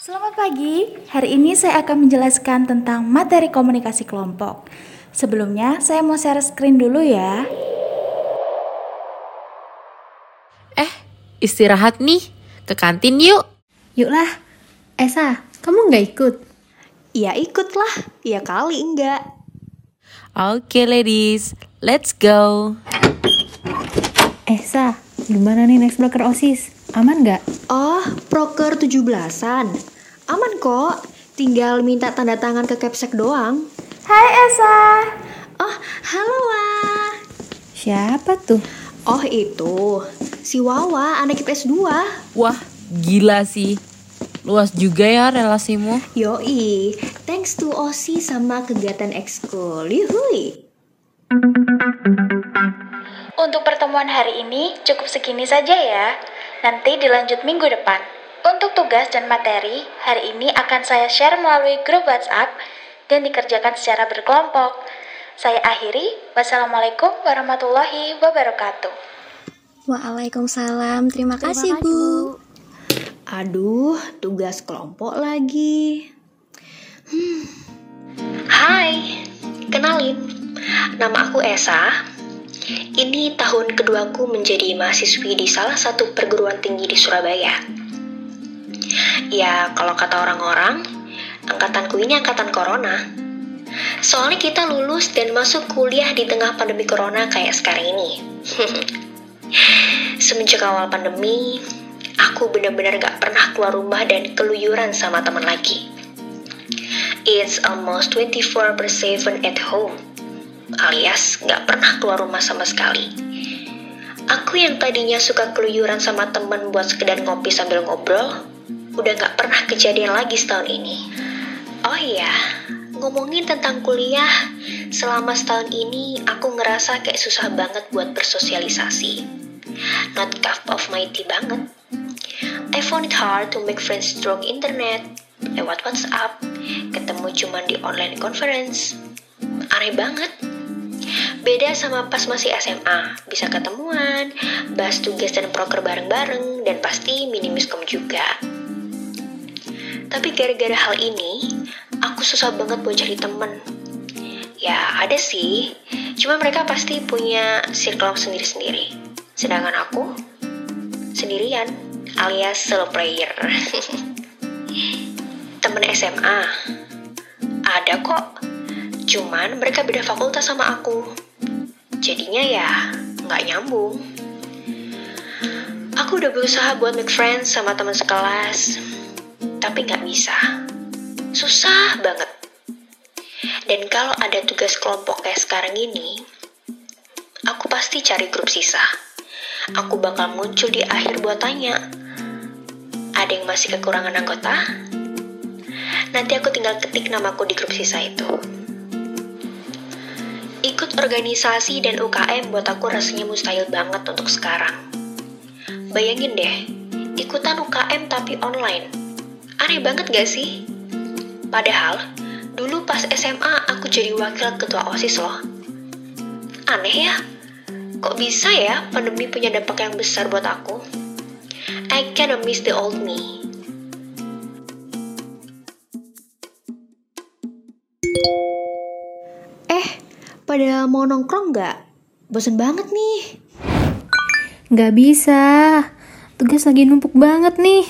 Selamat pagi, hari ini saya akan menjelaskan tentang materi komunikasi kelompok. Sebelumnya, saya mau share screen dulu ya. Istirahat nih, ke kantin yuk. Yuklah, Esa, kamu nggak ikut? Iya ikutlah, iya kali enggak. Oke ladies, let's go. Esa, gimana nih next broker OSIS? Aman nggak? Oh, broker 17-an. Aman kok, tinggal minta tanda tangan ke Kepsek doang. Hai Esa. Oh, halo Wah. Siapa tuh? Oh itu, si Wawa, anak IPS 2. Wah, gila sih. Luas juga ya relasimu. Yoi, thanks to OSIS sama kegiatan ekskul. Yuhui. Untuk pertemuan hari ini cukup segini saja ya. Nanti dilanjut minggu depan. Untuk tugas dan materi, hari ini akan saya share melalui grup WhatsApp dan dikerjakan secara berkelompok. Saya akhiri, wassalamualaikum warahmatullahi wabarakatuh. Waalaikumsalam, terima kasih Bu. Aduh, tugas kelompok lagi. Hai, kenalin, nama aku Esa. Ini tahun keduaku menjadi mahasiswi di salah satu perguruan tinggi di Surabaya. Ya, kalau kata orang-orang, angkatanku ini angkatan corona. Soalnya kita lulus dan masuk kuliah di tengah pandemi corona kayak sekarang ini. Semenjak awal pandemi, aku benar-benar gak pernah keluar rumah dan keluyuran sama teman lagi. It's almost 24/7 at home, alias gak pernah keluar rumah sama sekali. Aku yang tadinya suka keluyuran sama teman buat sekedar ngopi sambil ngobrol, udah gak pernah kejadian lagi setahun ini. Oh iya, ngomongin tentang kuliah, selama setahun ini aku ngerasa kayak susah banget buat bersosialisasi. Not cup of my tea banget. I found it hard to make friends through internet, lewat WhatsApp, ketemu cuman di online conference. Aneh banget. Beda sama pas masih SMA, bisa ketemuan, bahas tugas dan proker bareng-bareng, dan pasti mini miskom juga. Tapi gara-gara hal ini, aku susah banget buat cari temen. Ya, ada sih. Cuma mereka pasti punya circle sendiri-sendiri. Sedangkan aku, sendirian, alias solo player. Temen SMA, ada kok. Cuman mereka beda fakultas sama aku. Jadinya ya, nggak nyambung. Aku udah berusaha buat make friends sama teman sekelas, tapi nggak bisa. Susah banget. Dan kalau ada tugas kelompok kayak sekarang ini, aku pasti cari grup sisa. Aku bakal muncul di akhir buat tanya, ada yang masih kekurangan anggota? Nanti aku tinggal ketik namaku di grup sisa itu. Ikut organisasi dan UKM buat aku rasanya mustahil banget untuk sekarang. Bayangin deh, ikutan UKM tapi online. Aneh banget gak sih? Padahal, dulu pas SMA aku jadi wakil ketua OSIS loh. Aneh ya? Kok bisa ya pandemi punya dampak yang besar buat aku? I kinda miss the old me. Pada mau nongkrong gak? Bosen banget nih. Gak bisa. Tugas lagi numpuk banget nih.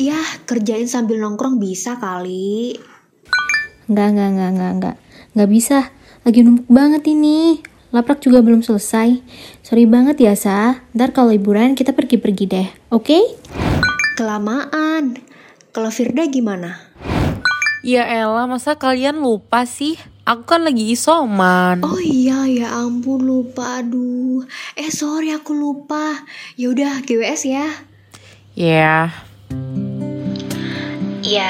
Yah, kerjain sambil nongkrong bisa kali. Enggak. Enggak bisa, lagi numpuk banget ini. Laprak juga belum selesai. Sorry banget ya, Sa. Ntar kalau liburan kita pergi-pergi deh, oke? Kelamaan. Kalau Firda gimana? Ya Ella, masa kalian lupa sih? Aku kan lagi isoman. Oh iya, ya ampun lupa, aduh. Sorry aku lupa. Yaudah, GWS ya. Yeah. Ya,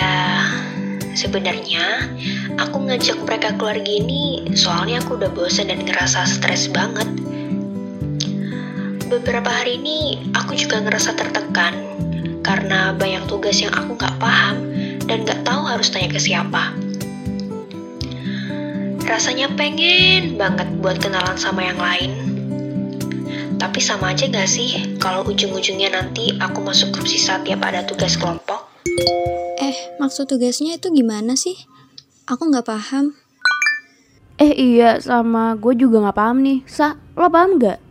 sebenarnya aku ngajak mereka keluar gini soalnya aku udah bosan dan ngerasa stres banget. Beberapa hari ini aku juga ngerasa tertekan karena banyak tugas yang aku gak paham dan gak tahu harus tanya ke siapa. Rasanya pengen banget buat kenalan sama yang lain. Tapi sama aja gak sih kalau ujung-ujungnya nanti aku masuk grup sisa tiap ada tugas kelompok? Maksud tugasnya itu gimana sih? Aku gak paham. Iya, sama gue juga gak paham nih. Sa, lo paham gak?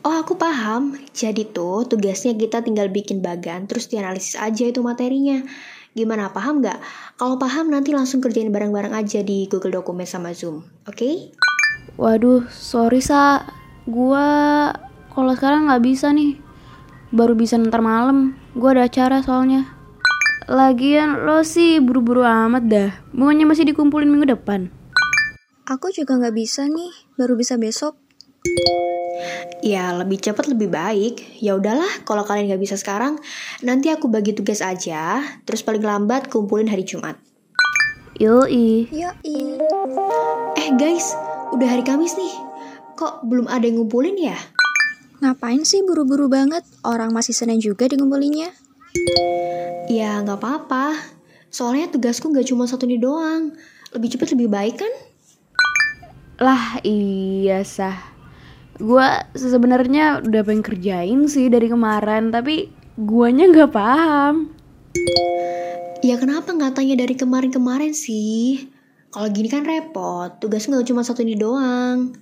Oh, aku paham. Jadi tuh tugasnya kita tinggal bikin bagan, terus dianalisis aja itu materinya. Gimana, paham gak? Kalau paham nanti langsung kerjain bareng-bareng aja di Google Dokumen sama Zoom, oke? Waduh, sorry Sa, gue kalau sekarang gak bisa nih. Baru bisa ntar malam, gue ada acara soalnya. Lagian lo sih buru-buru amat dah, bukannya masih dikumpulin minggu depan? Aku juga gak bisa nih, baru bisa besok. Ya lebih cepat lebih baik. Ya udahlah, kalau kalian nggak bisa sekarang, nanti aku bagi tugas aja. Terus paling lambat kumpulin hari Jumat. Yoi. Guys, udah hari Kamis nih. Kok belum ada yang ngumpulin ya? Ngapain sih buru-buru banget? Orang masih Senin juga dikumpulinnya. Ya nggak apa-apa. Soalnya tugasku nggak cuma satu ini doang. Lebih cepat lebih baik kan? Lah iya Sah. Gue sebenarnya udah pengen kerjain sih dari kemarin, tapi guanya nggak paham. Ya kenapa nggak tanya dari kemarin-kemarin sih? Kalau gini kan repot, tugasnya nggak cuma satu ini doang.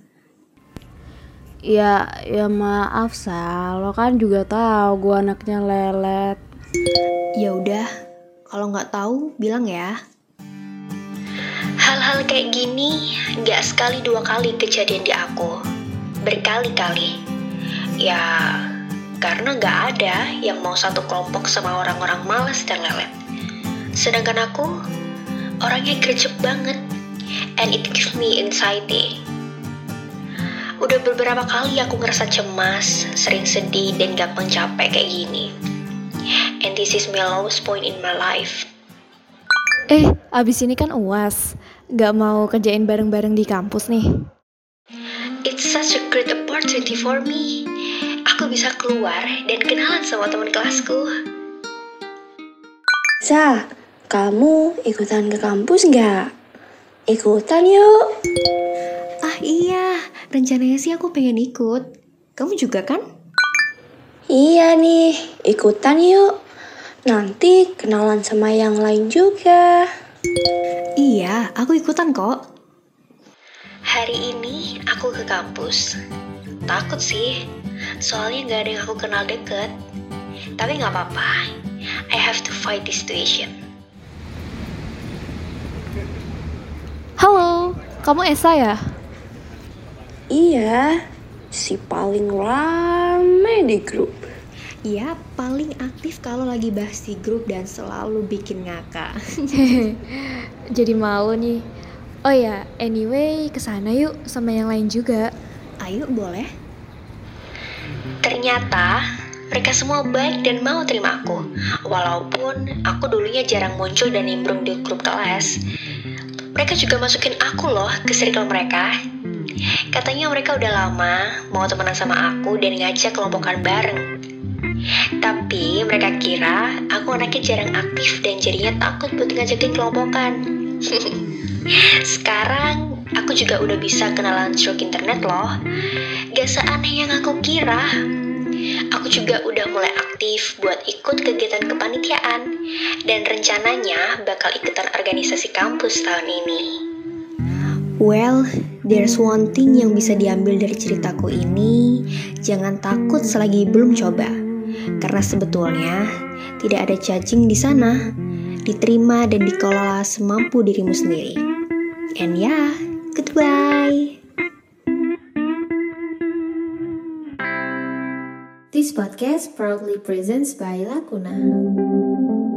Ya maaf Sa, lo kan juga tahu gue anaknya lelet. Ya udah, kalau nggak tahu bilang ya. Hal-hal kayak gini nggak sekali dua kali kejadian di aku. Berkali-kali. Ya, karena gak ada yang mau satu kelompok sama orang-orang malas dan lelet. Sedangkan aku, orangnya gercep banget. And it gives me anxiety. Udah beberapa kali aku ngerasa cemas, sering sedih, dan gampang capek kayak gini. And this is my lowest point in my life. Abis ini kan UAS. Gak mau kerjain bareng-bareng di kampus nih. It's such a great opportunity for me. Aku bisa keluar dan kenalan sama teman kelasku. Sa, kamu ikutan ke kampus nggak? Ikutan yuk. Iya, rencananya sih aku pengen ikut. Kamu juga kan? Iya nih, ikutan yuk. Nanti kenalan sama yang lain juga. Iya, aku ikutan kok. Hari ini aku ke kampus. Takut sih, soalnya gak ada yang aku kenal deket. Tapi gak apa-apa, I have to fight this situation. Halo, kamu Esa ya? Iya, si paling rame di grup. Iya, paling aktif kalau lagi bahas di grup dan selalu bikin ngakak. Jadi malu nih. Oh ya, anyway, kesana yuk sama yang lain juga. Ayo, boleh. Ternyata mereka semua baik dan mau terima aku. Walaupun aku dulunya jarang muncul dan nimbrung di grup kelas. Mereka juga masukin aku loh ke circle mereka. Katanya mereka udah lama mau temenan sama aku dan ngajak kelompokan bareng. Tapi mereka kira aku anaknya jarang aktif dan jadinya takut buat ngajakin kelompokan. Sekarang aku juga udah bisa kenalan stroke internet loh. Gak seaneh yang aku kira. Aku juga udah mulai aktif buat ikut kegiatan kepanitiaan. Dan rencananya bakal ikutan organisasi kampus tahun ini. Well, there's one thing yang bisa diambil dari ceritaku ini. Jangan takut selagi belum coba. Karena sebetulnya tidak ada cacing di sana. Diterima dan dikelola semampu dirimu sendiri. And yeah, goodbye. This podcast proudly presents by Lakuna.